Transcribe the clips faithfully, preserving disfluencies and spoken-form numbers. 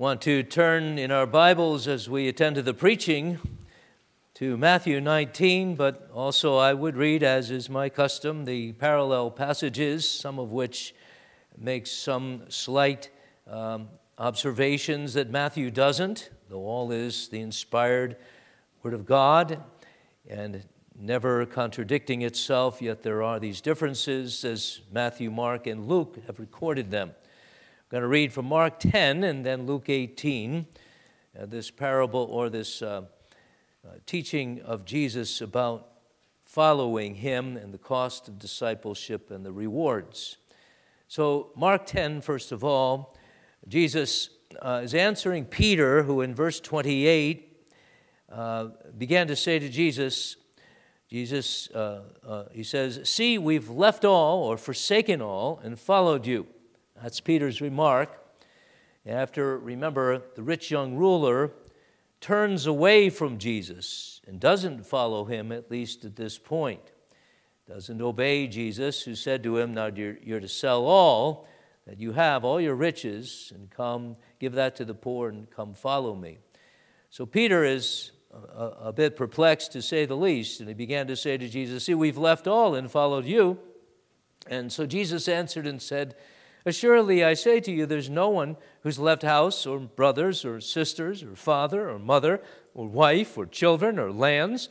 want to turn in our Bibles as we attend to the preaching to Matthew nineteen, but also I would read, as is my custom, the parallel passages, some of which make some slight um, observations that Matthew doesn't, though all is the inspired Word of God and never contradicting itself, yet there are these differences as Matthew, Mark, and Luke have recorded them. I'm going to read from Mark ten and then Luke eighteen, uh, this parable or this uh, uh, teaching of Jesus about following him and the cost of discipleship and the rewards. So Mark ten, first of all, Jesus uh, is answering Peter, who in verse twenty-eight uh, began to say to Jesus, Jesus, uh, uh, he says, "See, we've left all or forsaken all and followed you." That's Peter's remark. After, remember, the rich young ruler turns away from Jesus and doesn't follow him, at least at this point. Doesn't obey Jesus, who said to him, "Now you're, you're to sell all that you have, all your riches, and come, give that to the poor and come follow me." So Peter is A, a bit perplexed, to say the least, and he began to say to Jesus, "See, we've left all and followed you." And so Jesus answered and said, "Assuredly, I say to you, there's no one who's left house or brothers or sisters or father or mother or wife or children or lands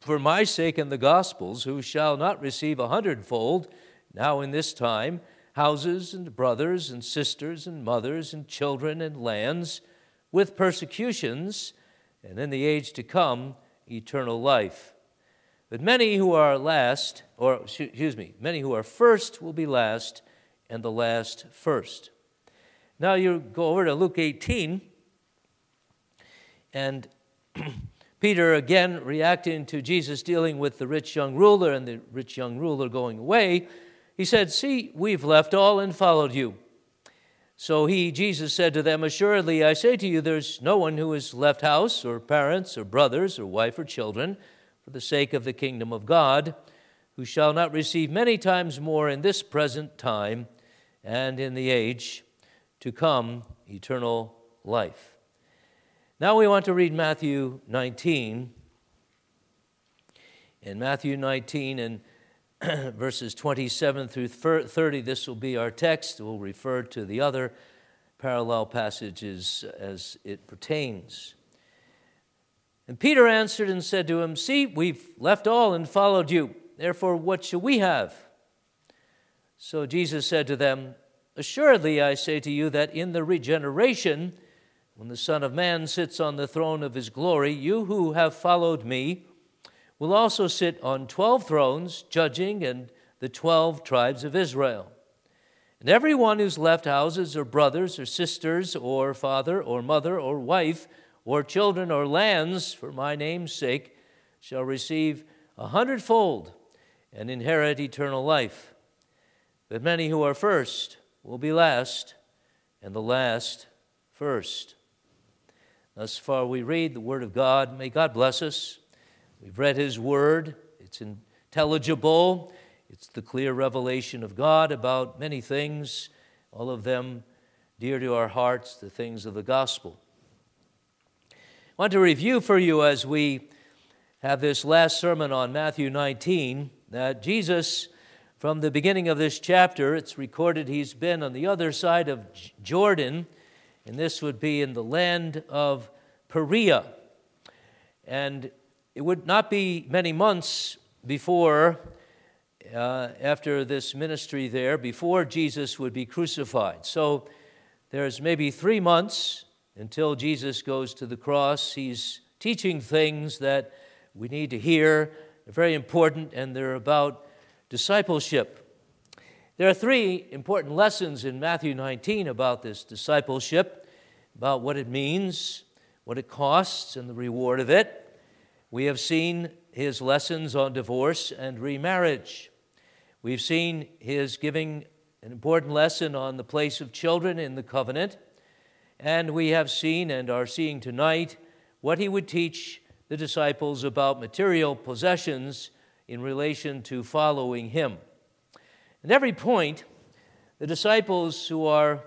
for my sake and the gospel's, who shall not receive a hundredfold now in this time, houses and brothers and sisters and mothers and children and lands, with persecutions, and in the age to come, eternal life. But many who are last, or excuse me, many who are first will be last, and the last first." Now you go over to Luke eighteen, and Peter again reacting to Jesus dealing with the rich young ruler and the rich young ruler going away. He said, "See, we've left all and followed you." So he, Jesus, said to them, "Assuredly, I say to you, there's no one who has left house or parents or brothers or wife or children for the sake of the kingdom of God, who shall not receive many times more in this present time and in the age to come eternal life." Now we want to read Matthew nineteen. In Matthew nineteen and verses twenty-seven through thirty, this will be our text. We'll refer to the other parallel passages as it pertains. "And Peter answered and said to him, 'See, we've left all and followed you. Therefore, what shall we have?' So Jesus said to them, 'Assuredly, I say to you that in the regeneration, when the Son of Man sits on the throne of his glory, you who have followed me will also sit on twelve thrones, judging and the twelve tribes of Israel. And everyone who's left houses or brothers or sisters or father or mother or wife or children or lands for my name's sake shall receive a hundredfold and inherit eternal life. But many who are first will be last, and the last first.'" Thus far we read the Word of God. May God bless us. We've read His Word. It's intelligible. It's the clear revelation of God about many things, all of them dear to our hearts, the things of the gospel. I want to review for you, as we have this last sermon on Matthew nineteen, that Jesus, from the beginning of this chapter, it's recorded he's been on the other side of Jordan, and this would be in the land of Perea. And it would not be many months before, uh, after this ministry there, before Jesus would be crucified. So there's maybe three months until Jesus goes to the cross. He's teaching things that we need to hear. They're very important, and they're about discipleship. There are three important lessons in Matthew nineteen about this discipleship, about what it means, what it costs, and the reward of it. We have seen his lessons on divorce and remarriage. We've seen his giving an important lesson on the place of children in the covenant. And we have seen and are seeing tonight what he would teach the disciples about material possessions in relation to following him. At every point, the disciples who are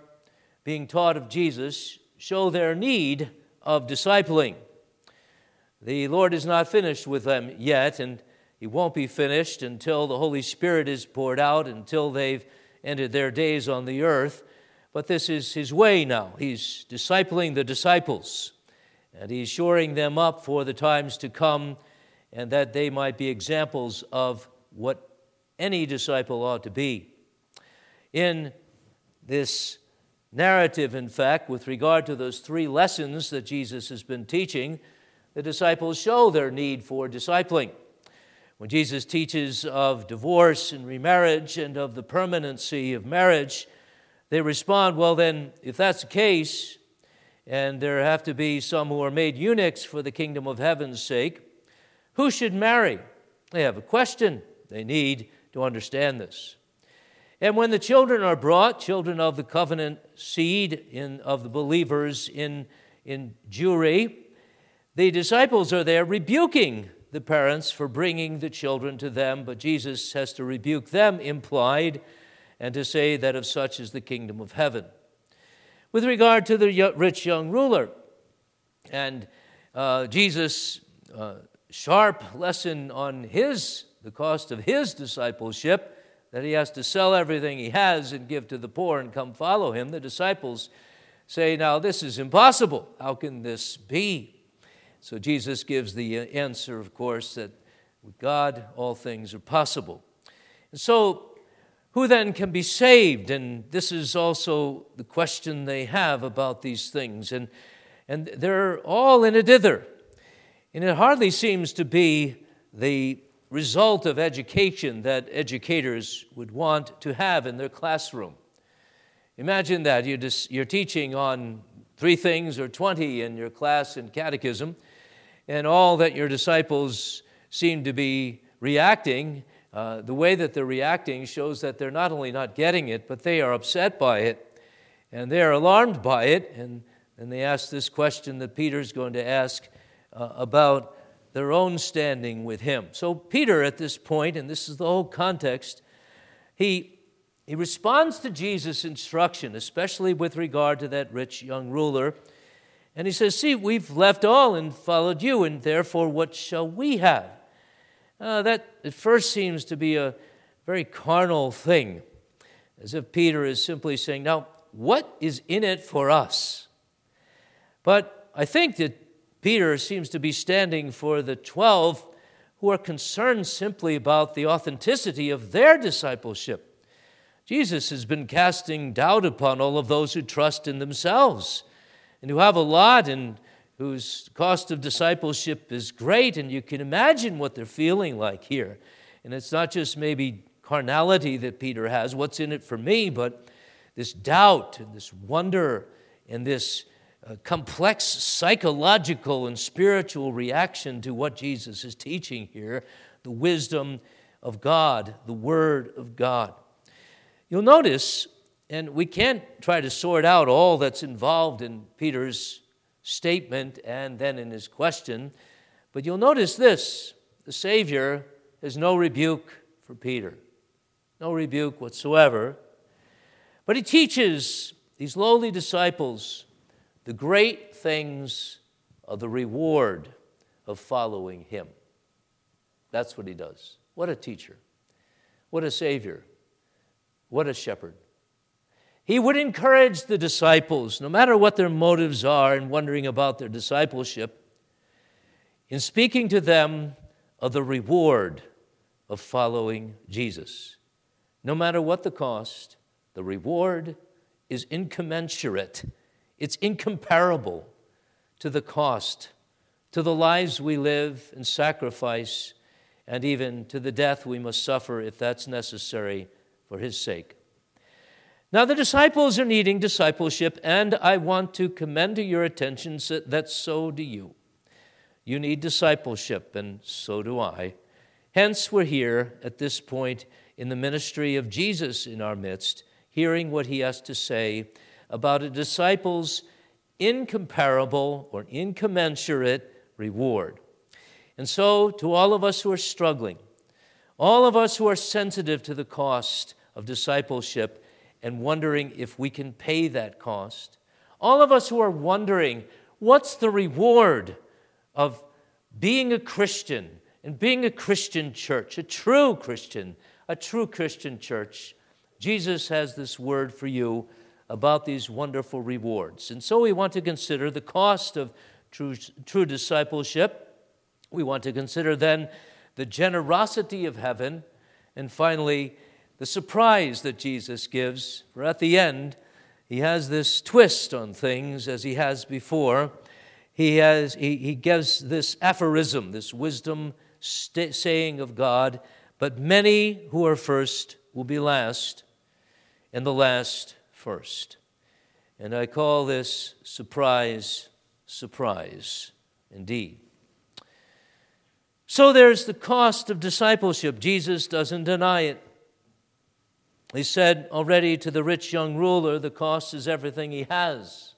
being taught of Jesus show their need of discipling. The Lord is not finished with them yet, and He won't be finished until the Holy Spirit is poured out, until they've ended their days on the earth. But this is His way now. He's discipling the disciples, and He's shoring them up for the times to come, and that they might be examples of what any disciple ought to be. In this narrative, in fact, with regard to those three lessons that Jesus has been teaching, the disciples show their need for discipling. When Jesus teaches of divorce and remarriage and of the permanency of marriage, they respond, well then, if that's the case, and there have to be some who are made eunuchs for the kingdom of heaven's sake, who should marry? They have a question. They need to understand this. And when the children are brought, children of the covenant seed in, of the believers in, in Jewry, the disciples are there rebuking the parents for bringing the children to them, but Jesus has to rebuke them, implied, and to say that of such is the kingdom of heaven. With regard to the rich young ruler, and uh, Jesus' uh, sharp lesson on his, the cost of his discipleship, that he has to sell everything he has and give to the poor and come follow him, the disciples say, now this is impossible. How can this be? So Jesus gives the answer, of course, that with God all things are possible. And so who then can be saved? And this is also the question they have about these things. And, and they're all in a dither. And it hardly seems to be the result of education that educators would want to have in their classroom. Imagine that you're, just, you're teaching on three things or twenty in your class in catechism, and all that your disciples seem to be reacting, uh, the way that they're reacting shows that they're not only not getting it, but they are upset by it, and they are alarmed by it, and, and they ask this question that Peter's going to ask uh, about their own standing with him. So Peter at this point, and this is the whole context, he, he responds to Jesus' instruction, especially with regard to that rich young ruler. And he says, see, we've left all and followed you, and therefore what shall we have? Uh, that at first seems to be a very carnal thing, as if Peter is simply saying, now, what is in it for us? But I think that Peter seems to be standing for the twelve who are concerned simply about the authenticity of their discipleship. Jesus has been casting doubt upon all of those who trust in themselves and who have a lot and whose cost of discipleship is great, and you can imagine what they're feeling like here. And it's not just maybe carnality that Peter has, what's in it for me, but this doubt and this wonder and this a complex psychological and spiritual reaction to what Jesus is teaching here, the wisdom of God, the Word of God. You'll notice, and we can't try to sort out all that's involved in Peter's statement and then in his question, but you'll notice this, the Savior has no rebuke for Peter, no rebuke whatsoever, but he teaches these lowly disciples the great things of the reward of following him. That's what he does. What a teacher. What a savior. What a shepherd. He would encourage the disciples, no matter what their motives are in wondering about their discipleship, in speaking to them of the reward of following Jesus. No matter what the cost, the reward is incommensurate. It's incomparable to the cost, to the lives we live and sacrifice, and even to the death we must suffer if that's necessary for his sake. Now, the disciples are needing discipleship, and I want to commend to your attention that so do you. You need discipleship, and so do I. Hence, we're here at this point in the ministry of Jesus in our midst, hearing what he has to say about a disciple's incomparable or incommensurate reward. And so, to all of us who are struggling, all of us who are sensitive to the cost of discipleship and wondering if we can pay that cost, all of us who are wondering, what's the reward of being a Christian and being a Christian church, a true Christian, a true Christian church? Jesus has this word for you about these wonderful rewards. And so we want to consider the cost of true, true discipleship. We want to consider then the generosity of heaven. And finally, the surprise that Jesus gives. For at the end, he has this twist on things as he has before. He has he, he gives this aphorism, this wisdom st- saying of God, but many who are first will be last, and the last first. And I call this surprise, surprise indeed. So there's the cost of discipleship. Jesus doesn't deny it. He said already to the rich young ruler, the cost is everything he has.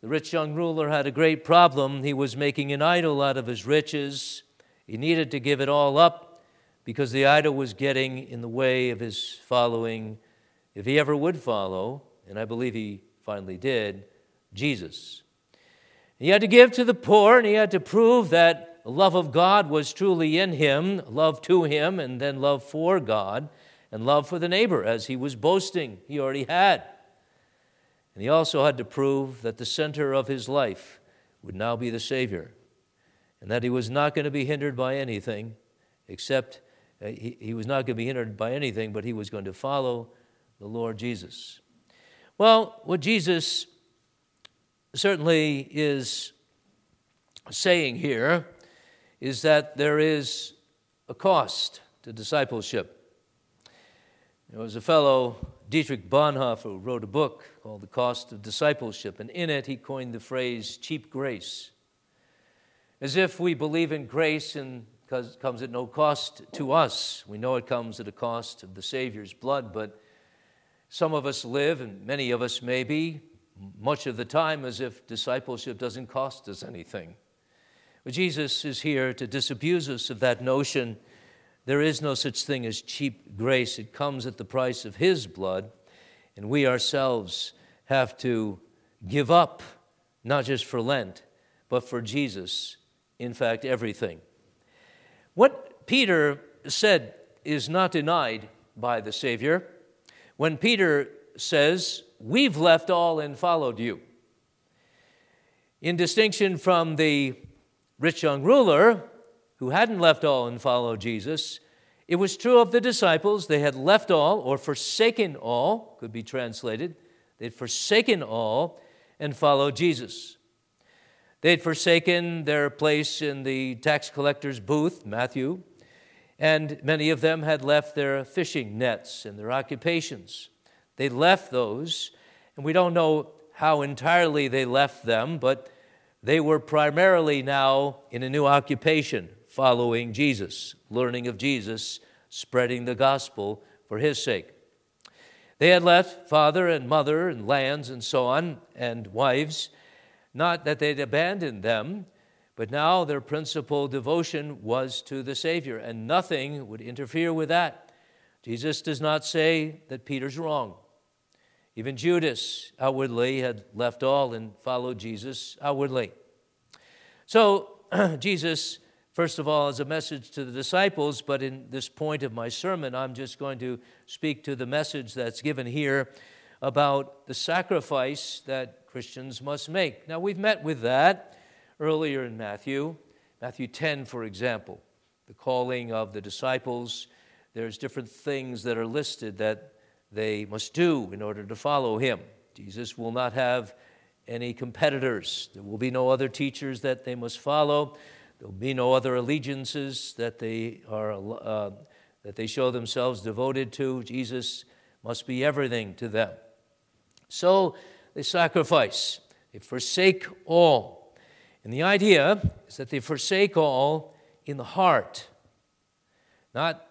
The rich young ruler had a great problem. He was making an idol out of his riches. He needed to give it all up because the idol was getting in the way of his following, if he ever would follow, and I believe he finally did, Jesus. He had to give to the poor, and he had to prove that the love of God was truly in him, love to him, and then love for God, and love for the neighbor, as he was boasting he already had. And he also had to prove that the center of his life would now be the Savior, and that he was not going to be hindered by anything, except uh, he, he was not going to be hindered by anything, but he was going to follow the Lord Jesus. Well, what Jesus certainly is saying here is that there is a cost to discipleship. There was a fellow, Dietrich Bonhoeffer, who wrote a book called The Cost of Discipleship, and in it he coined the phrase cheap grace, as if we believe in grace and comes at no cost to us. We know it comes at a cost of the Savior's blood, but some of us live, and many of us maybe, much of the time as if discipleship doesn't cost us anything. But Jesus is here to disabuse us of that notion. There is no such thing as cheap grace. It comes at the price of his blood, and we ourselves have to give up, not just for Lent, but for Jesus, in fact, everything. What Peter said is not denied by the Savior. When Peter says, "We've left all and followed you," in distinction from the rich young ruler, who hadn't left all and followed Jesus, it was true of the disciples. They had left all or forsaken all, could be translated. They'd forsaken all and followed Jesus. They'd forsaken their place in the tax collector's booth, Matthew, and many of them had left their fishing nets and their occupations. They left those, and we don't know how entirely they left them, but they were primarily now in a new occupation, following Jesus, learning of Jesus, spreading the gospel for his sake. They had left father and mother and lands and so on, and wives. Not that they'd abandoned them, but now their principal devotion was to the Savior, and nothing would interfere with that. Jesus does not say that Peter's wrong. Even Judas outwardly had left all and followed Jesus outwardly. So Jesus, first of all, is a message to the disciples, but in this point of my sermon, I'm just going to speak to the message that's given here about the sacrifice that Christians must make. Now, we've met with that earlier in Matthew, Matthew ten, for example, the calling of the disciples. There's different things that are listed that they must do in order to follow him. Jesus will not have any competitors. There will be no other teachers that they must follow. There will be no other allegiances that they are uh, that they show themselves devoted to. Jesus must be everything to them. So they sacrifice. They forsake all. And the idea is that they forsake all in the heart, not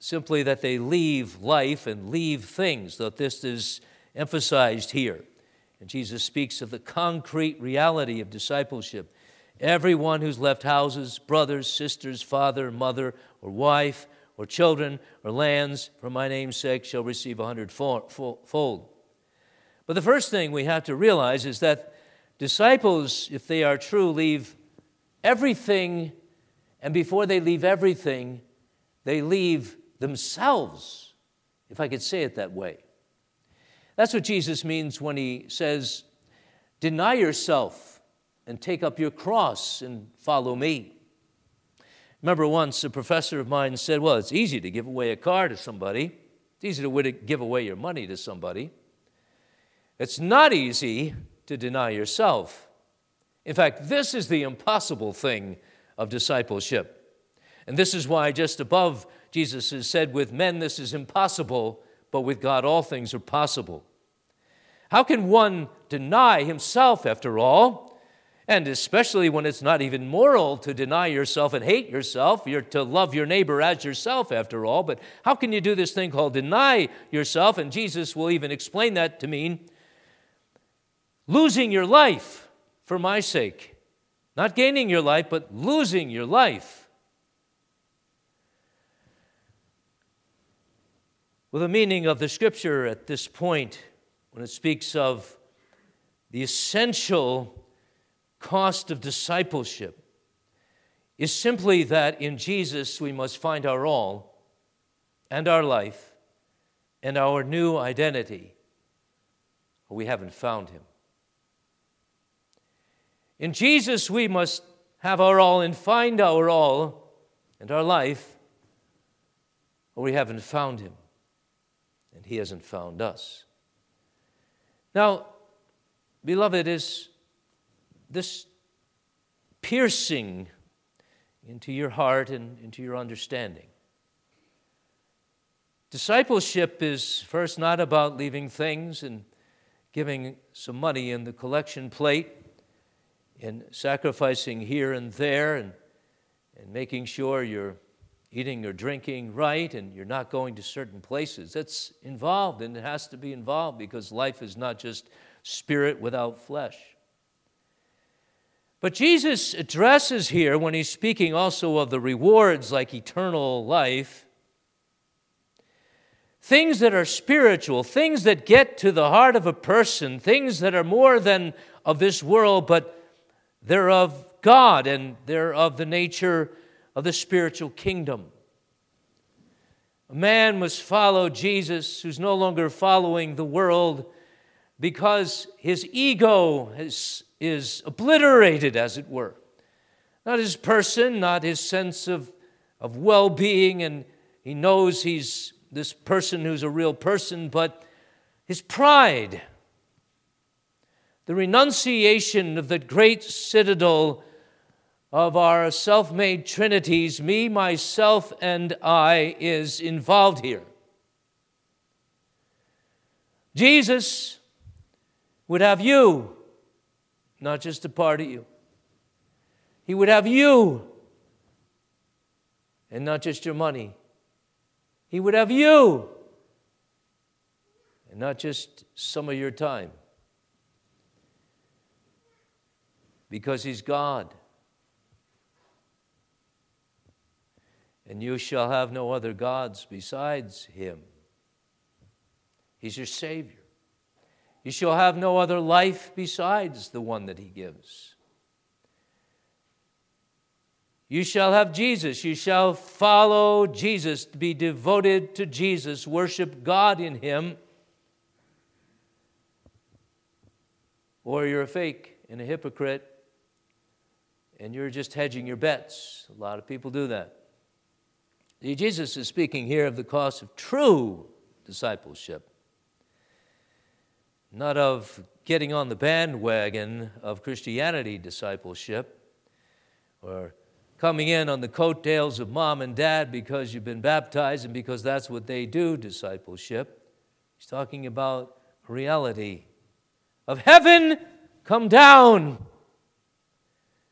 simply that they leave life and leave things, that this is emphasized here. And Jesus speaks of the concrete reality of discipleship. Everyone who's left houses, brothers, sisters, father, mother, or wife, or children, or lands, for my name's sake, shall receive a hundredfold. But the first thing we have to realize is that disciples, if they are true, leave everything, and before they leave everything, they leave themselves, if I could say it that way. That's what Jesus means when he says, deny yourself and take up your cross and follow me. Remember once a professor of mine said, well, it's easy to give away a car to somebody. It's easy to give away your money to somebody. It's not easy to deny yourself. In fact, this is the impossible thing of discipleship. And this is why just above Jesus has said, with men this is impossible, but with God all things are possible. How can one deny himself, after all? And especially when it's not even moral to deny yourself and hate yourself. You're to love your neighbor as yourself, after all. But how can you do this thing called deny yourself? And Jesus will even explain that to mean losing your life for my sake. Not gaining your life, but losing your life. Well, the meaning of the Scripture at this point, when it speaks of the essential cost of discipleship, is simply that in Jesus we must find our all and our life and our new identity, or we haven't found him. In Jesus, we must have our all and find our all and our life, or we haven't found him, and he hasn't found us. Now, beloved, is this piercing into your heart and into your understanding? Discipleship is first not about leaving things and giving some money in the collection plate, and sacrificing here and there, and, and making sure you're eating or drinking right, and you're not going to certain places. That's involved, and it has to be involved, because life is not just spirit without flesh. But Jesus addresses here, when he's speaking also of the rewards like eternal life, things that are spiritual, things that get to the heart of a person, things that are more than of this world, but they're of God, and they're of the nature of the spiritual kingdom. A man must follow Jesus, who's no longer following the world, because his ego is, is obliterated, as it were. Not his person, not his sense of, of well-being, and he knows he's this person who's a real person, but his pride. The renunciation of the great citadel of our self-made trinities, me, myself, and I, is involved here. Jesus would have you, not just a part of you. He would have you, and not just your money. He would have you, and not just some of your time. Because he's God. And you shall have no other gods besides him. He's your Savior. You shall have no other life besides the one that he gives. You shall have Jesus. You shall follow Jesus, be devoted to Jesus, worship God in him, or you're a fake and a hypocrite. And you're just hedging your bets. A lot of people do that. Jesus is speaking here of the cost of true discipleship, not of getting on the bandwagon of Christianity discipleship, or coming in on the coattails of mom and dad because you've been baptized and because that's what they do discipleship. He's talking about reality of heaven come down.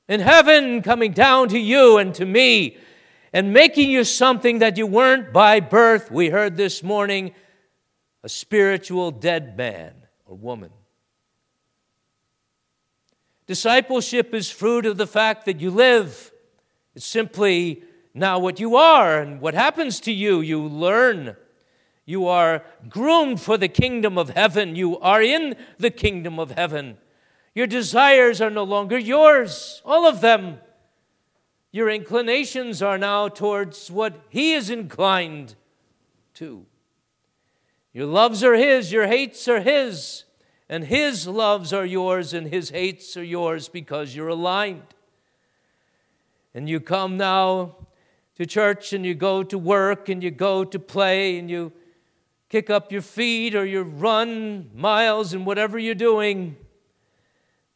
In heaven coming down to you and to me and making you something that you weren't by birth. We heard this morning, a spiritual dead man or woman. Discipleship is fruit of the fact that you live. It's simply now what you are and what happens to you. You learn. You are groomed for the kingdom of heaven. You are in the kingdom of heaven. Your desires are no longer yours, all of them. Your inclinations are now towards what he is inclined to. Your loves are his, your hates are his, and his loves are yours, and his hates are yours because you're aligned. And you come now to church, and you go to work, and you go to play, and you kick up your feet, or you run miles, and whatever you're doing,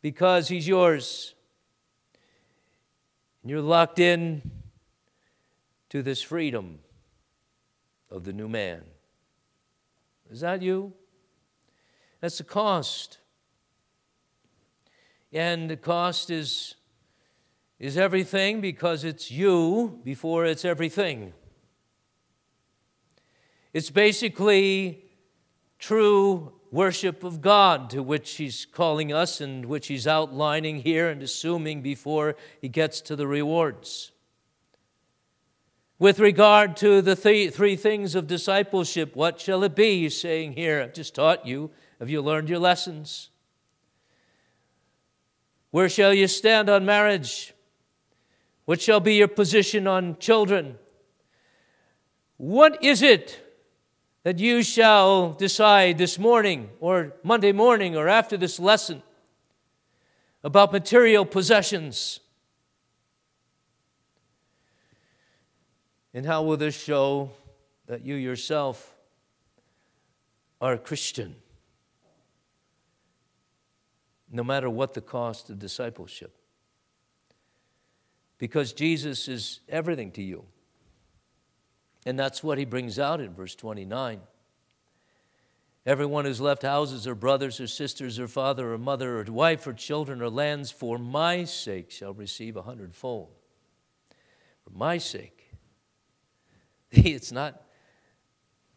because he's yours. And you're locked in to this freedom of the new man. Is that you? That's the cost. And the cost is, is everything, because it's you before it's everything. It's basically true worship of God, to which he's calling us and which he's outlining here and assuming before he gets to the rewards. With regard to the three, three things of discipleship, what shall it be? He's saying here, I've just taught you. Have you learned your lessons? Where shall you stand on marriage? What shall be your position on children? What is it that you shall decide this morning or Monday morning or after this lesson about material possessions? And how will this show that you yourself are a Christian, no matter what the cost of discipleship? Because Jesus is everything to you. And that's what he brings out in verse twenty-nine. Everyone who's left houses or brothers or sisters or father or mother or wife or children or lands for my sake shall receive a hundredfold. For my sake. It's not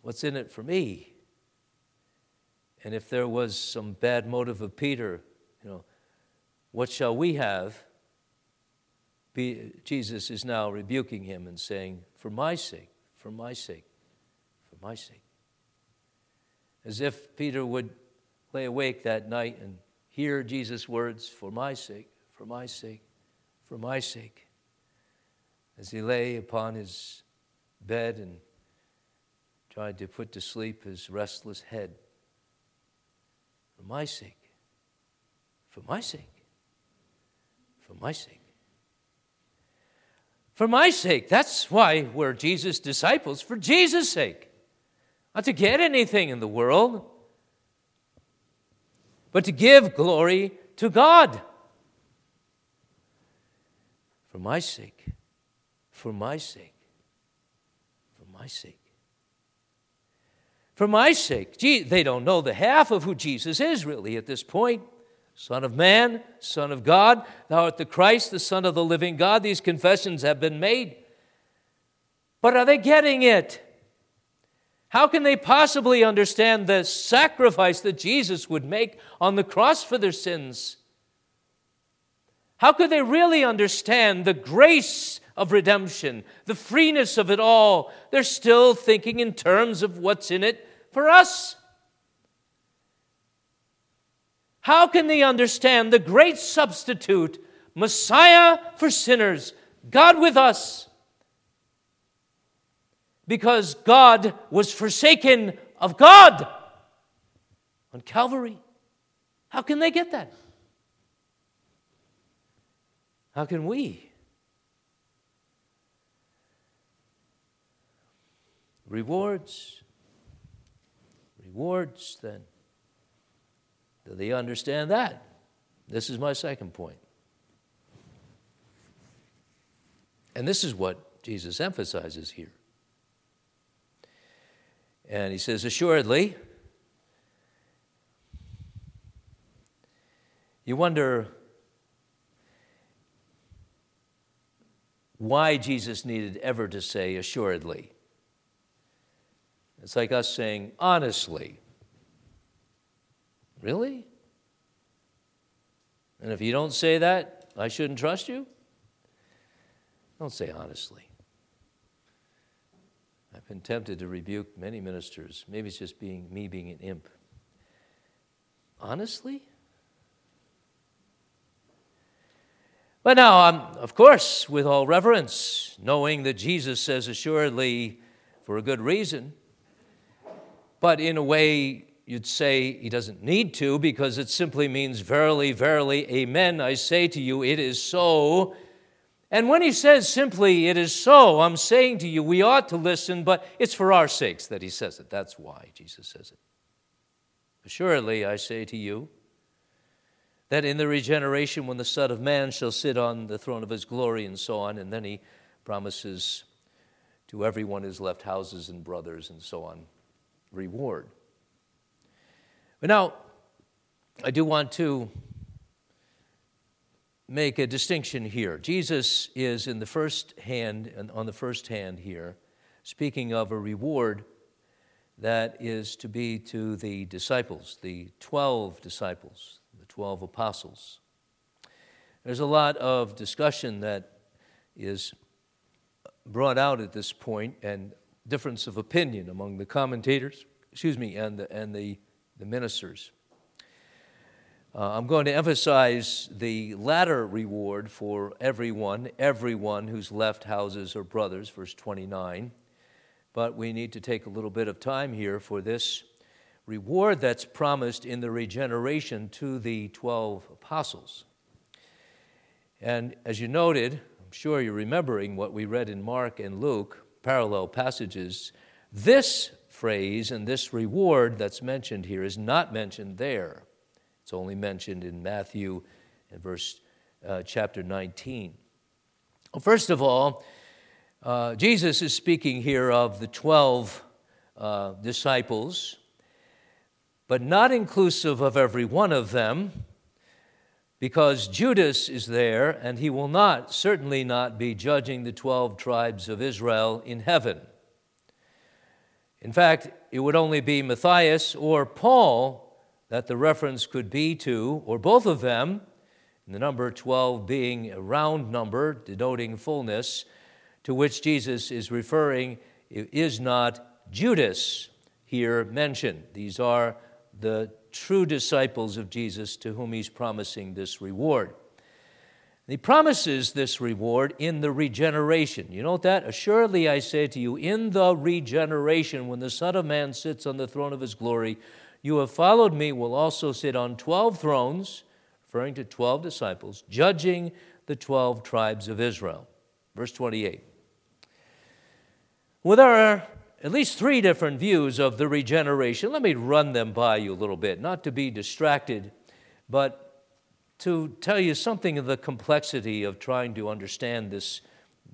what's in it for me. And if there was some bad motive of Peter, you know, what shall we have? Be, Jesus is now rebuking him and saying, for my sake. For my sake, for my sake. As if Peter would lay awake that night and hear Jesus' words, for my sake, for my sake, for my sake, as he lay upon his bed and tried to put to sleep his restless head. For my sake, for my sake, for my sake. For my sake. That's why we're Jesus' disciples, for Jesus' sake. Not to get anything in the world, but to give glory to God. For my sake. For my sake. For my sake. For my sake. Gee, they don't know the half of who Jesus is really at this point. Son of man, Son of God, thou art the Christ, the Son of the living God. These confessions have been made. But are they getting it? How can they possibly understand the sacrifice that Jesus would make on the cross for their sins? How could they really understand the grace of redemption, the freeness of it all? They're still thinking in terms of what's in it for us. How can they understand the great substitute, Messiah for sinners, God with us? Because God was forsaken of God on Calvary. How can they get that? How can we? Rewards, rewards then. Do they understand that? This is my second point. And this is what Jesus emphasizes here. And he says, assuredly, you wonder why Jesus needed ever to say assuredly. It's like us saying honestly. Really? And if you don't say that, I shouldn't trust you? Don't say honestly. I've been tempted to rebuke many ministers. Maybe it's just being me being an imp. Honestly? But now, um, of course, with all reverence, knowing that Jesus says assuredly for a good reason, but in a way you'd say he doesn't need to, because it simply means, verily, verily, amen, I say to you, it is so. And when he says simply, it is so, I'm saying to you, we ought to listen, but it's for our sakes that he says it. That's why Jesus says it. Assuredly, I say to you, that in the regeneration when the Son of Man shall sit on the throne of his glory, and so on, and then he promises to everyone who's left houses and brothers and so on, reward. But now, I do want to make a distinction here. Jesus is in the first hand, and on the first hand here, speaking of a reward that is to be to the disciples, the twelve disciples, the twelve apostles. There's a lot of discussion that is brought out at this point, and difference of opinion among the commentators, excuse me, and the, and the, the ministers. Uh, I'm going to emphasize the latter reward for everyone, everyone who's left houses or brothers, verse twenty-nine. But we need to take a little bit of time here for this reward that's promised in the regeneration to the twelve apostles. And as you noted, I'm sure you're remembering what we read in Mark and Luke, parallel passages, this phrase and this reward that's mentioned here is not mentioned there. It's only mentioned in Matthew and verse uh, chapter nineteen. Well, first of all, uh, Jesus is speaking here of the twelve uh, disciples, but not inclusive of every one of them, because Judas is there, and he will not, certainly not, be judging the twelve tribes of Israel in heaven. In fact, it would only be Matthias or Paul that the reference could be to, or both of them, and the number twelve being a round number, denoting fullness, to which Jesus is referring, it is not Judas here mentioned. These are the true disciples of Jesus to whom he's promising this reward. And he promises this reward in the regeneration. You know that? Assuredly I say to you, in the regeneration, when the Son of Man sits on the throne of his glory, you have followed me, will also sit on twelve thrones, referring to twelve disciples, judging the twelve tribes of Israel. Verse twenty-eight. Well, there are at least three different views of the regeneration. Let me run them by you a little bit, not to be distracted, but to tell you something of the complexity of trying to understand this,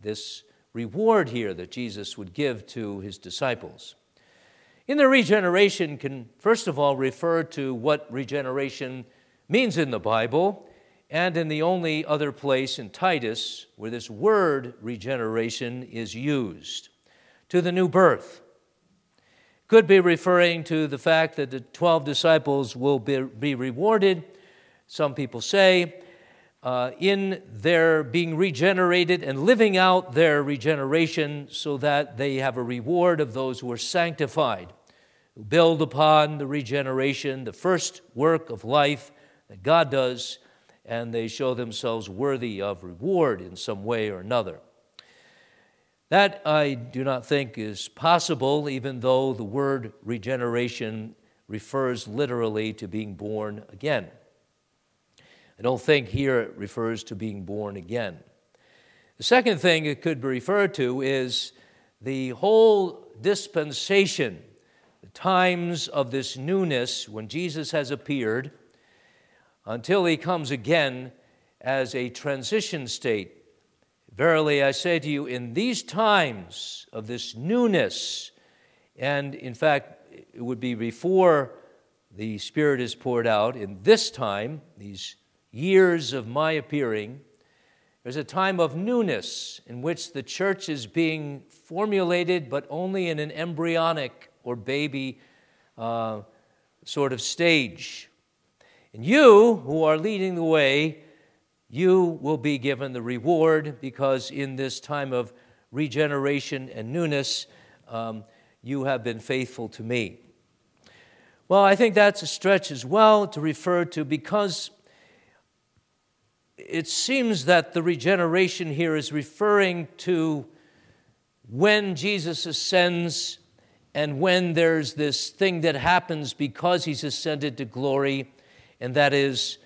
this reward here that Jesus would give to his disciples. In the regeneration can, first of all, refer to what regeneration means in the Bible and in the only other place in Titus where this word regeneration is used, to the new birth. Could be referring to the fact that the twelve disciples will be, be rewarded, some people say, uh, in their being regenerated and living out their regeneration so that they have a reward of those who are sanctified, who build upon the regeneration, the first work of life that God does, and they show themselves worthy of reward in some way or another. That I do not think is possible, even though the word regeneration refers literally to being born again. I don't think here it refers to being born again. The second thing it could be referred to is the whole dispensation, the times of this newness when Jesus has appeared until he comes again as a transition state. Verily, I say to you, in these times of this newness, and in fact, it would be before the Spirit is poured out, in this time, these years of my appearing, there's a time of newness in which the church is being formulated, but only in an embryonic or baby uh, sort of stage. And you who are leading the way, you will be given the reward, because in this time of regeneration and newness, um, you have been faithful to me. Well, I think that's a stretch as well to refer to, because it seems that the regeneration here is referring to when Jesus ascends and when there's this thing that happens because he's ascended to glory, and that is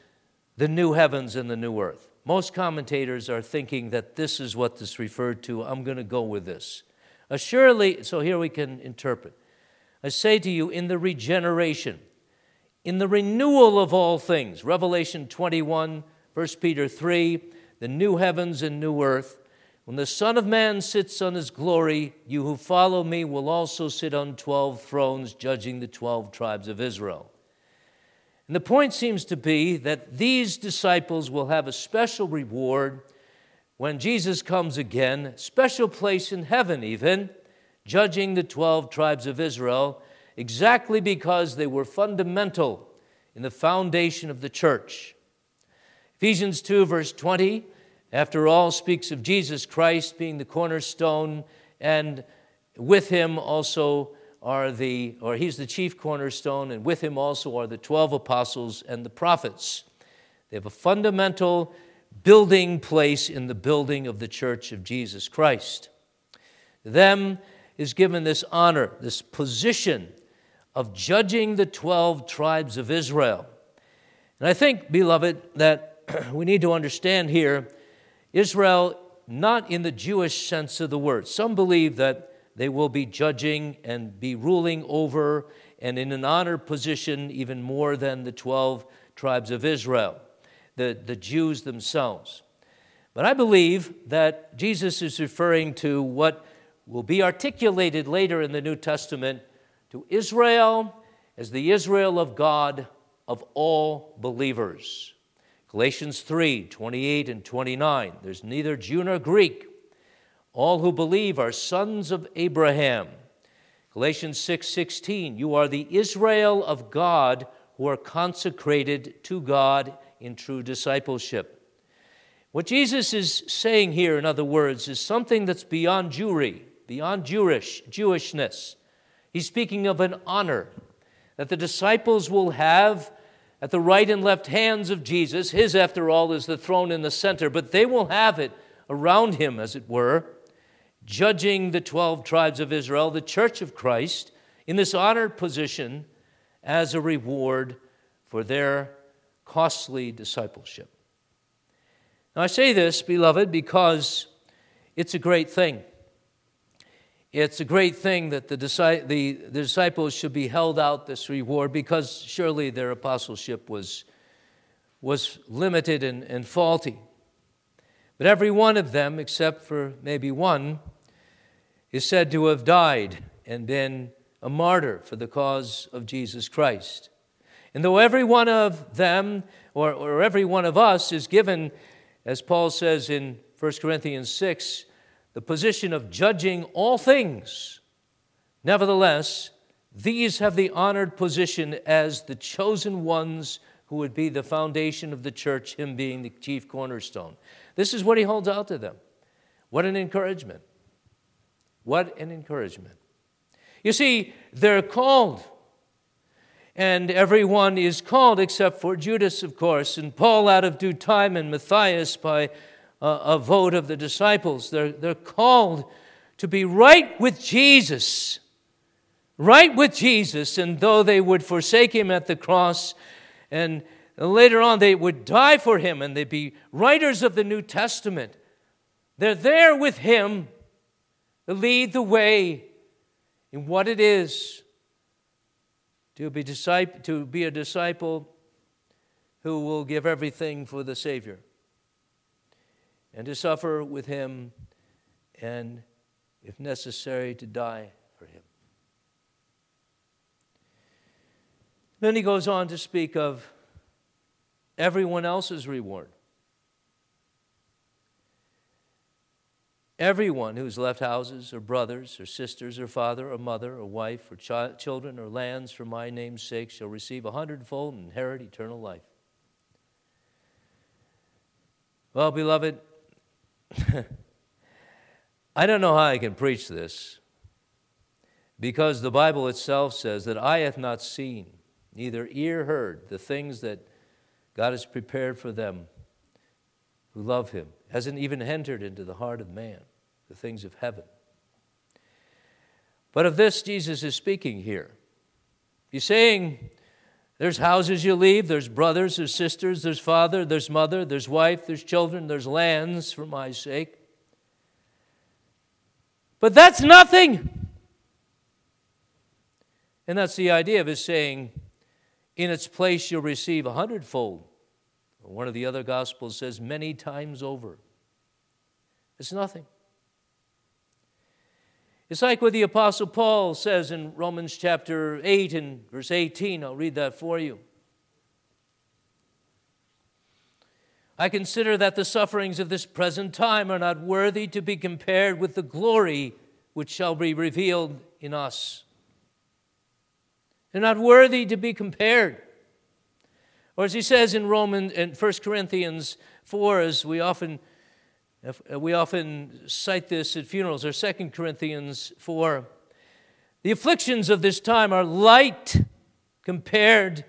the new heavens and the new earth. Most commentators are thinking that this is what this referred to. I'm going to go with this. Assuredly, so here we can interpret. I say to you, in the regeneration, in the renewal of all things, Revelation twenty-one, First Peter three, the new heavens and new earth, when the Son of Man sits on his glory, you who follow me will also sit on twelve thrones, judging the twelve tribes of Israel. And the point seems to be that these disciples will have a special reward when Jesus comes again, special place in heaven even, judging the twelve tribes of Israel, exactly because they were fundamental in the foundation of the church. Ephesians two, verse twenty, after all, speaks of Jesus Christ being the cornerstone, and with him also are the, or he's the chief cornerstone, and with him also are the twelve apostles and the prophets. They have a fundamental building place in the building of the church of Jesus Christ. To them is given this honor, this position of judging the twelve tribes of Israel. And I think, beloved, that we need to understand here, Israel, not in the Jewish sense of the word. Some believe that they will be judging and be ruling over and in an honored position even more than the twelve tribes of Israel, the, the Jews themselves. But I believe that Jesus is referring to what will be articulated later in the New Testament to Israel as the Israel of God of all believers. Galatians three, twenty-eight and twenty-nine, there's neither Jew nor Greek. All who believe are sons of Abraham. Galatians six, sixteen, you are the Israel of God who are consecrated to God in true discipleship. What Jesus is saying here, in other words, is something that's beyond Jewry, beyond Jewish, Jewishness. He's speaking of an honor that the disciples will have at the right and left hands of Jesus. His, after all, is the throne in the center, but they will have it around him, as it were, judging the twelve tribes of Israel, the church of Christ, in this honored position as a reward for their costly discipleship. Now, I say this, beloved, because it's a great thing. It's a great thing that the, disi- the, the disciples should be held out this reward, because surely their apostleship was, was limited and, and faulty. But every one of them, except for maybe one, is said to have died and been a martyr for the cause of Jesus Christ. And though every one of them, or, or every one of us, is given, as Paul says in First Corinthians six, the position of judging all things, nevertheless, these have the honored position as the chosen ones who would be the foundation of the church, him being the chief cornerstone. This is what he holds out to them. What an encouragement. What an encouragement. You see, they're called, and everyone is called except for Judas, of course, and Paul out of due time, and Matthias by uh, a vote of the disciples. They're, they're called to be right with Jesus, right with Jesus, and though they would forsake him at the cross, and later on they would die for him, and they'd be writers of the New Testament. They're there with him to lead the way in what it is To be, disciple, to be a disciple who will give everything for the Savior, and to suffer with him, and, if necessary, to die for him. Then he goes on to speak of everyone else's reward. Everyone who's left houses or brothers or sisters or father or mother or wife or chi- children or lands for my name's sake shall receive a hundredfold and inherit eternal life. Well, beloved, I don't know how I can preach this, because the Bible itself says that eye hath not seen, neither ear heard, the things that God has prepared for them who love him. Hasn't even entered into the heart of man, the things of heaven. But of this, Jesus is speaking here. He's saying, there's houses you leave, there's brothers, there's sisters, there's father, there's mother, there's wife, there's children, there's lands for my sake. But that's nothing. And that's the idea of his saying, in its place you'll receive a hundredfold. One of the other Gospels says, many times over. It's nothing. It's like what the Apostle Paul says in Romans chapter eight and verse eighteen. I'll read that for you. I consider that the sufferings of this present time are not worthy to be compared with the glory which shall be revealed in us. They're not worthy to be compared. Or as he says in Romans and First Corinthians four, as we often we often cite this at funerals, or Second Corinthians four, the afflictions of this time are light compared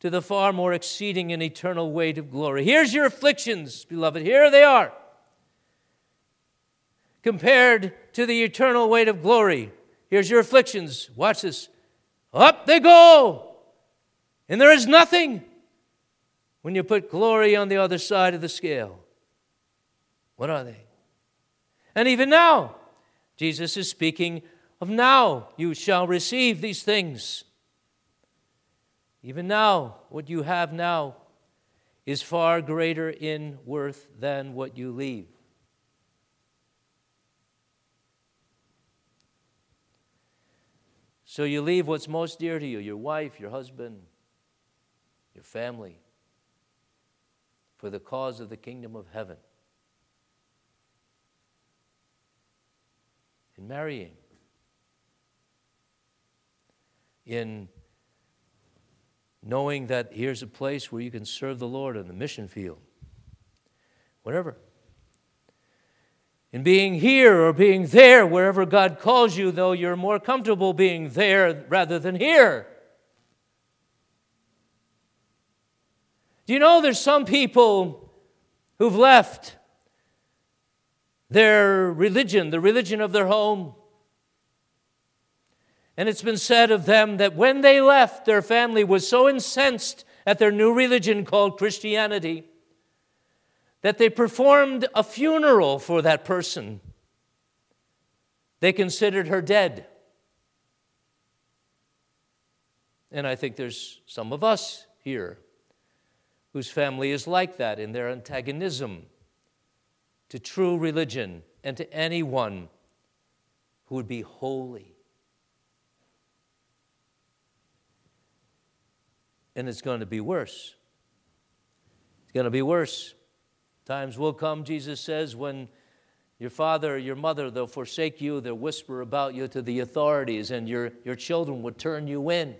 to the far more exceeding and eternal weight of glory. Here's your afflictions, beloved. Here they are, compared to the eternal weight of glory. Here's your afflictions. Watch this. Up they go, and there is nothing when you put glory on the other side of the scale. What are they? And even now, Jesus is speaking of now you shall receive these things. Even now, what you have now is far greater in worth than what you leave. So you leave what's most dear to you, your wife, your husband, your family, for the cause of the kingdom of heaven. In marrying, in knowing that here's a place where you can serve the Lord in the mission field, whatever. In being here or being there, wherever God calls you, though you're more comfortable being there rather than here. Do you know there's some people who've left their religion, the religion of their home. And it's been said of them that when they left, their family was so incensed at their new religion called Christianity that they performed a funeral for that person. They considered her dead. And I think there's some of us here whose family is like that in their antagonism to true religion and to anyone who would be holy. And it's going to be worse. It's going to be worse. Times will come, Jesus says, when your father or your mother, they'll forsake you, they'll whisper about you to the authorities, and your, your children will turn you in.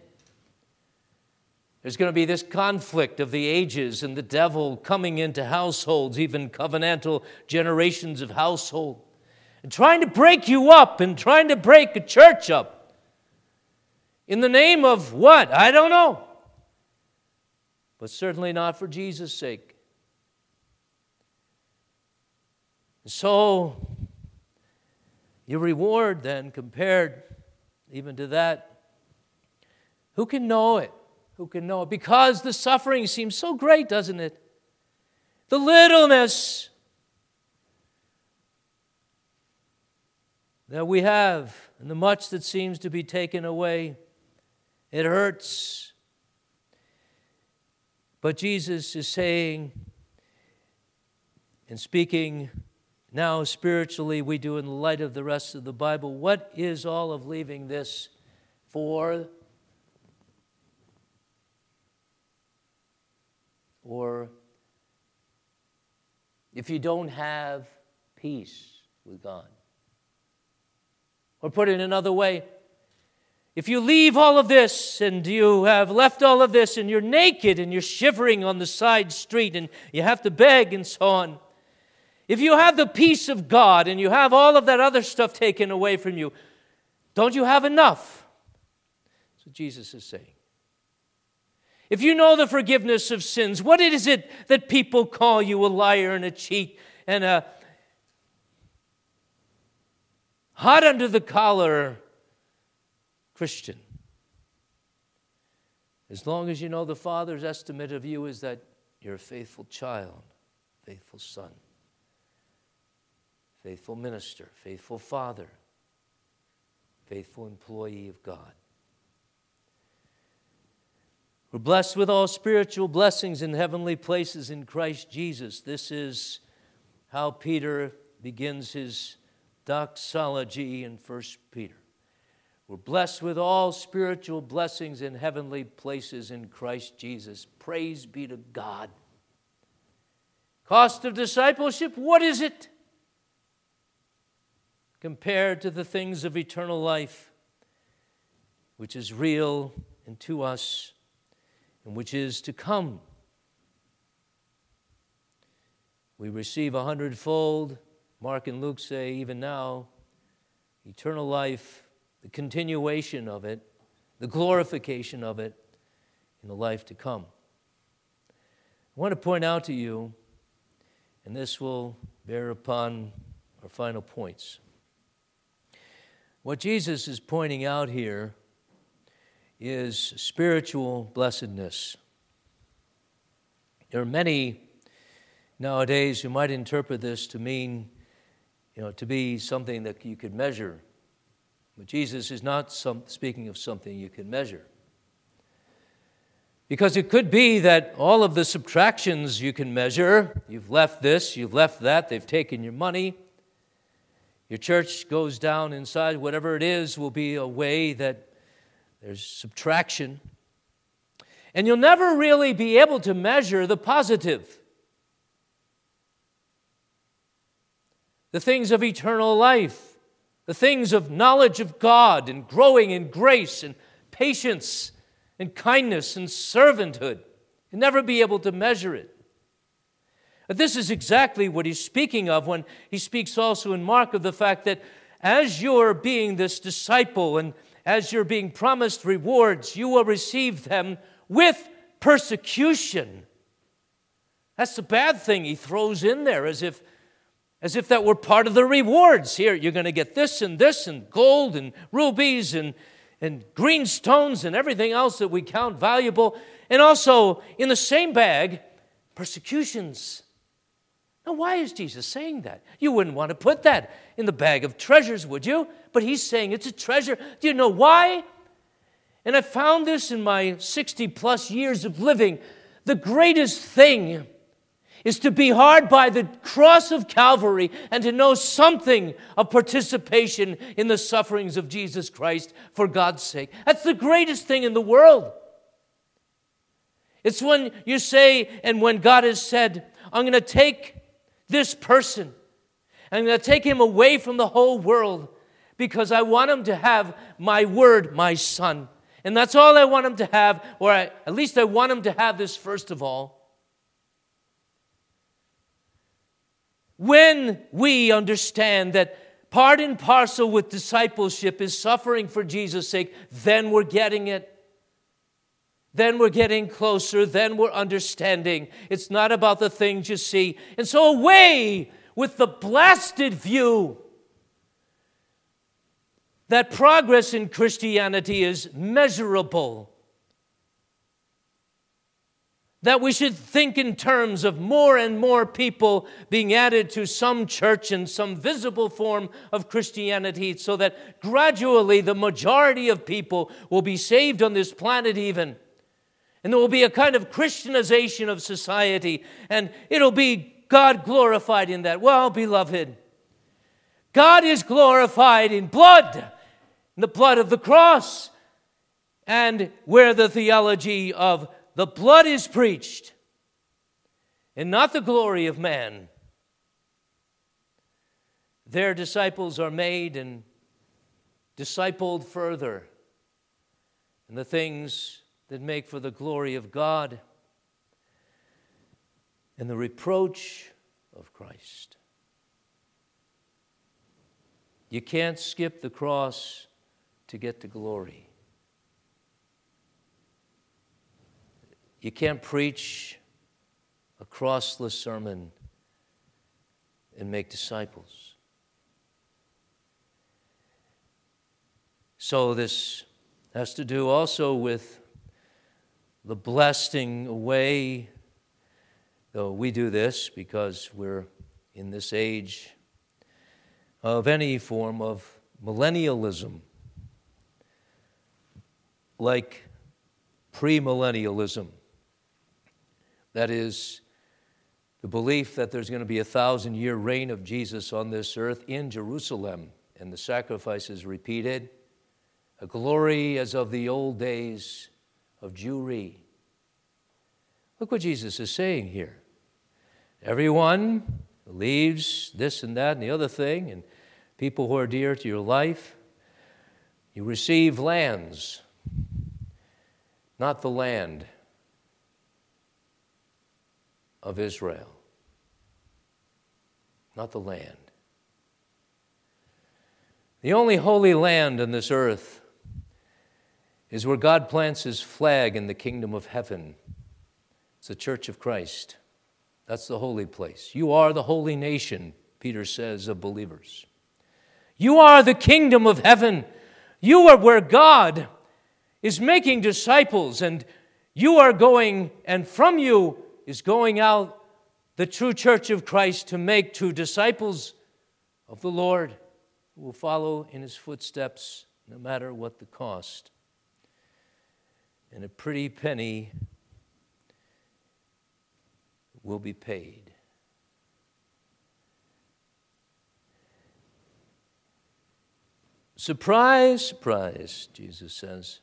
There's going to be this conflict of the ages and the devil coming into households, even covenantal generations of household, and trying to break you up and trying to break a church up. In the name of what? I don't know. But certainly not for Jesus' sake. So, your reward then, compared even to that, who can know it? Who can know it? Because the suffering seems so great, doesn't it? The littleness that we have and the much that seems to be taken away, it hurts. But Jesus is saying and speaking now spiritually, we do in light of the rest of the Bible, what is all of leaving this for? Or if you don't have peace with God. Or put it another way, if you leave all of this and you have left all of this and you're naked and you're shivering on the side street and you have to beg and so on, if you have the peace of God and you have all of that other stuff taken away from you, Don't you have enough? That's what Jesus is saying. If you know the forgiveness of sins, what is it that people call you a liar and a cheat and a hot under the collar Christian? As long as you know the Father's estimate of you is that you're a faithful child, faithful son, faithful minister, faithful father, faithful employee of God. We're blessed with all spiritual blessings in heavenly places in Christ Jesus. This is how Peter begins his doxology in First Peter. We're blessed with all spiritual blessings in heavenly places in Christ Jesus. Praise be to God. Cost of discipleship, what is it compared to the things of eternal life, which is real and to us and which is to come? We receive a hundredfold. Mark and Luke say, even now, eternal life, the continuation of it, the glorification of it in the life to come. I want to point out to you, and this will bear upon our final points. What Jesus is pointing out here is spiritual blessedness. There are many nowadays who might interpret this to mean, you know, to be something that you could measure. But Jesus is not some, speaking of something you can measure. Because it could be that all of the subtractions you can measure, you've left this, you've left that, they've taken your money, your church goes down inside, whatever it is will be a way that there's subtraction. And you'll never really be able to measure the positive. The things of eternal life. The things of knowledge of God and growing in grace and patience and kindness and servanthood. You'll never be able to measure it. But this is exactly what he's speaking of when he speaks also in Mark of the fact that as you're being this disciple and as you're being promised rewards, you will receive them with persecution. That's the bad thing he throws in there as if As if that were part of the rewards. Here, you're going to get this and this and gold and rubies and, and green stones and everything else that we count valuable. And also, in the same bag, persecutions. Now, why is Jesus saying that? You wouldn't want to put that in the bag of treasures, would you? But he's saying it's a treasure. Do you know why? And I found this in my sixty-plus years of living. The greatest thing is to be hard by the cross of Calvary and to know something of participation in the sufferings of Jesus Christ for God's sake. That's the greatest thing in the world. It's when you say, and when God has said, I'm going to take this person, I'm going to take him away from the whole world because I want him to have my word, my son. And that's all I want him to have, or I, at least I want him to have this first of all. When we understand that part and parcel with discipleship is suffering for Jesus' sake, then we're getting it. Then we're getting closer. Then we're understanding. It's not about the things you see. And so away with the blasted view that progress in Christianity is measurable. That we should think in terms of more and more people being added to some church and some visible form of Christianity so that gradually the majority of people will be saved on this planet even. And there will be a kind of Christianization of society, and it'll be God glorified in that. Well, beloved, God is glorified in blood, in the blood of the cross, and where the theology of the blood is preached, and not the glory of man. Their disciples are made and discipled further in the things that make for the glory of God and the reproach of Christ. You can't skip the cross to get to glory. You can't preach a crossless sermon and make disciples. So this has to do also with the blasting away, though we do this because we're in this age of any form of millennialism, like premillennialism. That is, the belief that there's going to be a thousand-year reign of Jesus on this earth in Jerusalem, and the sacrifice is repeated, a glory as of the old days of Jewry. Look what Jesus is saying here. Everyone believes this and that and the other thing, and people who are dear to your life, you receive lands, not the land of Israel, not the land. The only holy land on this earth is where God plants his flag in the kingdom of heaven. It's the church of Christ. That's the holy place. You are the holy nation, Peter says, of believers. You are the kingdom of heaven. You are where God is making disciples, and you are going, and from you is going out the true church of Christ to make true disciples of the Lord who will follow in his footsteps no matter what the cost. And a pretty penny will be paid. Surprise, surprise, Jesus says.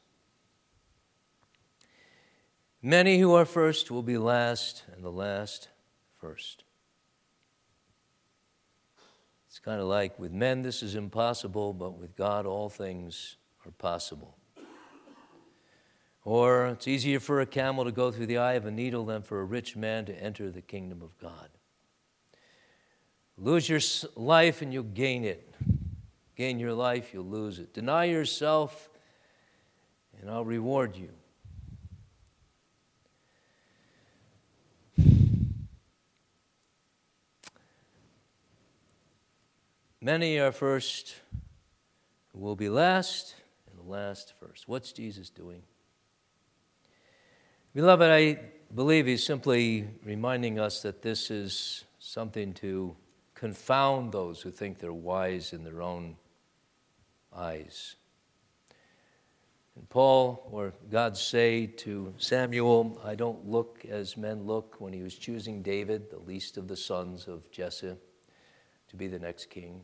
Many who are first will be last, and the last first. It's kind of like with men this is impossible, but with God all things are possible. Or it's easier for a camel to go through the eye of a needle than for a rich man to enter the kingdom of God. Lose your life and you'll gain it. Gain your life, you'll lose it. Deny yourself and I'll reward you. Many are first who will be last, and the last first. What's Jesus doing? Beloved, I believe he's simply reminding us that this is something to confound those who think they're wise in their own eyes. And Paul, or God say to Samuel, I don't look as men look, when he was choosing David, the least of the sons of Jesse, to be the next king.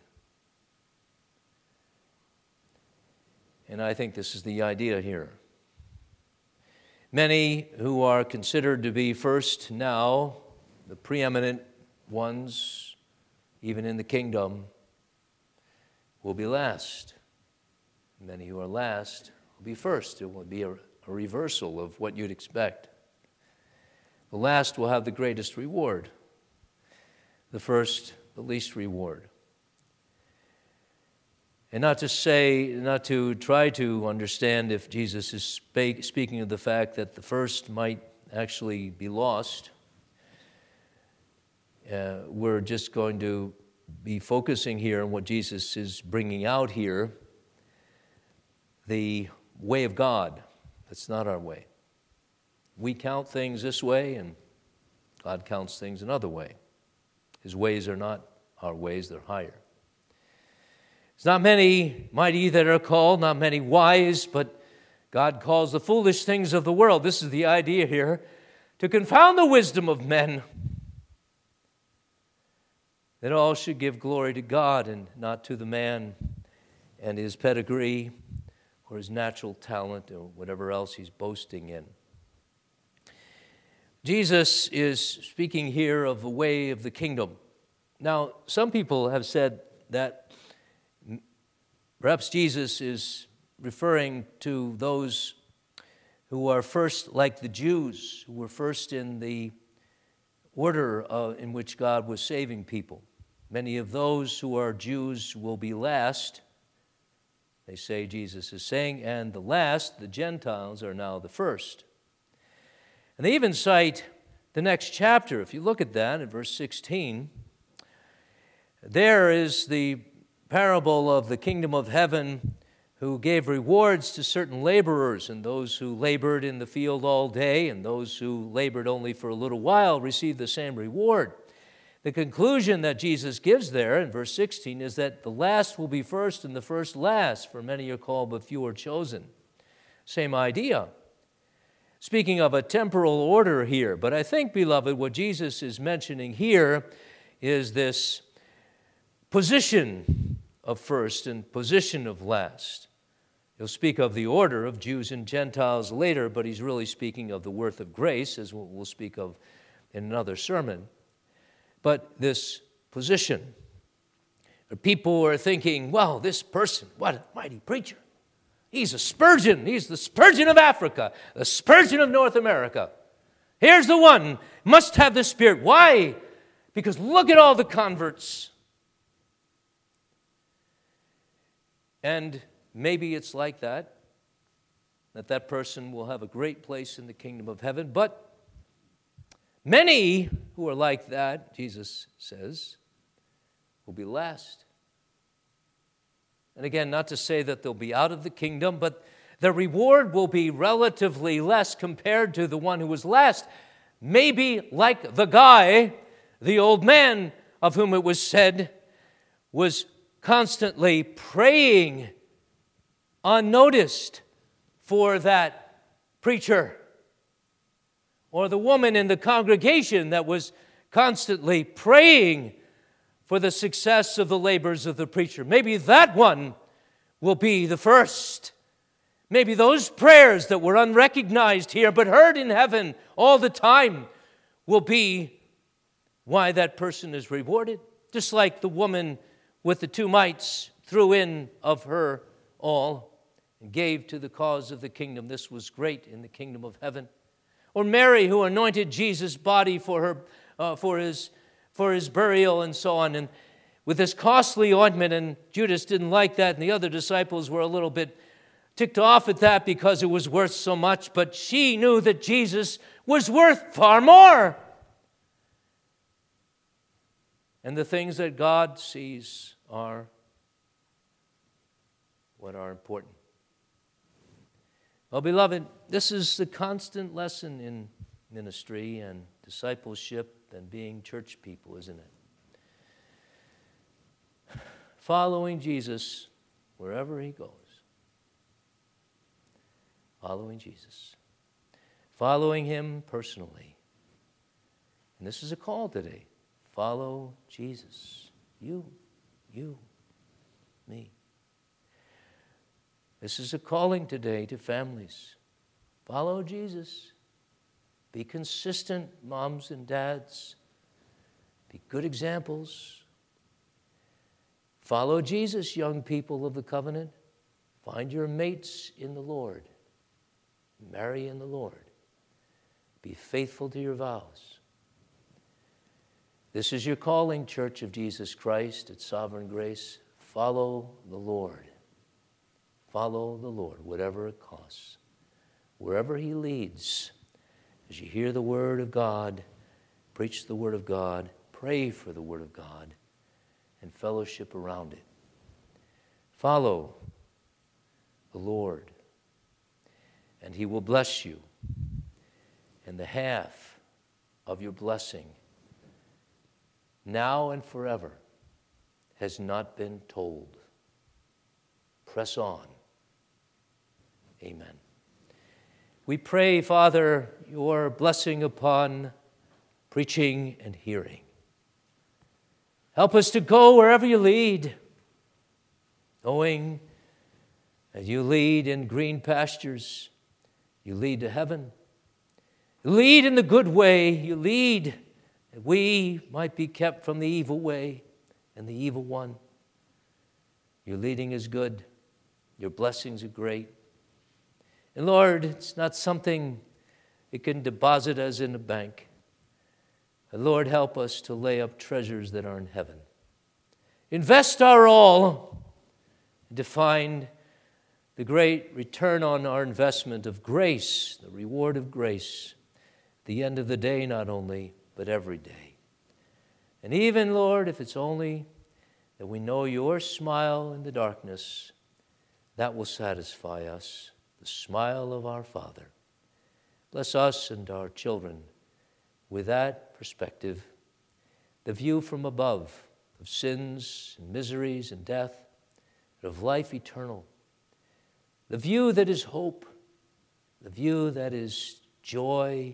And I think this is the idea here. Many who are considered to be first now, the preeminent ones, even in the kingdom, will be last. Many who are last will be first. It will be a, a reversal of what you'd expect. The last will have the greatest reward. The first, the least reward. And not to say, not to try to understand if Jesus is spe- speaking of the fact that the first might actually be lost. Uh, we're just going to be focusing here on what Jesus is bringing out here, the way of God. That's not our way. We count things this way, and God counts things another way. His ways are not our ways, they're higher. It's not many mighty that are called, not many wise, but God calls the foolish things of the world. This is the idea here, to confound the wisdom of men, that all should give glory to God and not to the man and his pedigree or his natural talent or whatever else he's boasting in. Jesus is speaking here of the way of the kingdom. Now, some people have said that perhaps Jesus is referring to those who are first, like the Jews, who were first in the order uh, in which God was saving people. Many of those who are Jews will be last. they say Jesus is saying, and the last, the Gentiles, are now the first. And they even cite the next chapter. If you look at that, in verse sixteen, there is the parable of the kingdom of heaven, who gave rewards to certain laborers, and those who labored in the field all day and those who labored only for a little while received the same reward. The conclusion that Jesus gives there in verse sixteen is that the last will be first and the first last, for many are called but few are chosen. Same idea. Speaking of a temporal order here, but I think, beloved, what Jesus is mentioning here is this position of first and position of last. He'll speak of the order of Jews and Gentiles later, but he's really speaking of the worth of grace, as we'll speak of in another sermon. But this position, people are thinking, wow, this person, what a mighty preacher. He's a Spurgeon. He's the Spurgeon of Africa, the Spurgeon of North America. Here's the one, must have the Spirit. Why? Because look at all the converts. And maybe it's like that, that that person will have a great place in the kingdom of heaven, but many who are like that, Jesus says, will be last. And again, not to say that they'll be out of the kingdom, but the reward will be relatively less compared to the one who was last. Maybe like the guy, the old man of whom it was said, was constantly praying unnoticed for that preacher. Or the woman in the congregation that was constantly praying for the success of the labors of the preacher. Maybe that one will be the first. Maybe those prayers that were unrecognized here but heard in heaven all the time will be why that person is rewarded. Just like the woman with the two mites threw in of her all and gave to the cause of the kingdom. This was great in the kingdom of heaven. Or Mary, who anointed Jesus' body for her, uh, for his, for his burial, and so on, and with this costly ointment. And Judas didn't like that, and the other disciples were a little bit ticked off at that because it was worth so much. But she knew that Jesus was worth far more. And the things that God sees are what are important. Well, beloved, this is the constant lesson in ministry and discipleship and being church people, isn't it? Following Jesus wherever he goes. Following Jesus. Following him personally. And this is a call today. Follow Jesus. You, you, me. This is a calling today to families. Follow Jesus. Be consistent, moms and dads. Be good examples. Follow Jesus, young people of the covenant. Find your mates in the Lord. Marry in the Lord. Be faithful to your vows. This is your calling, Church of Jesus Christ at Sovereign Grace. Follow the Lord. Follow the Lord, whatever it costs, wherever he leads. As you hear the word of God, preach the word of God, pray for the word of God, and fellowship around it. Follow the Lord, and he will bless you. And the half of your blessing, now and forever, has not been told. Press on. Amen. We pray, Father, your blessing upon preaching and hearing. Help us to go wherever you lead, knowing that you lead in green pastures, you lead to heaven, you lead in the good way, you lead that we might be kept from the evil way and the evil one. Your leading is good. Your blessings are great. And Lord, it's not something you can deposit as in a bank. And Lord, help us to lay up treasures that are in heaven. Invest our all to find the great return on our investment of grace, the reward of grace, the end of the day not only, but every day. And even, Lord, if it's only that we know your smile in the darkness, that will satisfy us, the smile of our Father. Bless us and our children with that perspective, the view from above of sins and miseries and death, and of life eternal, the view that is hope, the view that is joy,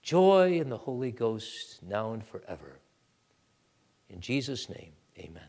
joy in the Holy Ghost now and forever. In Jesus' name, amen.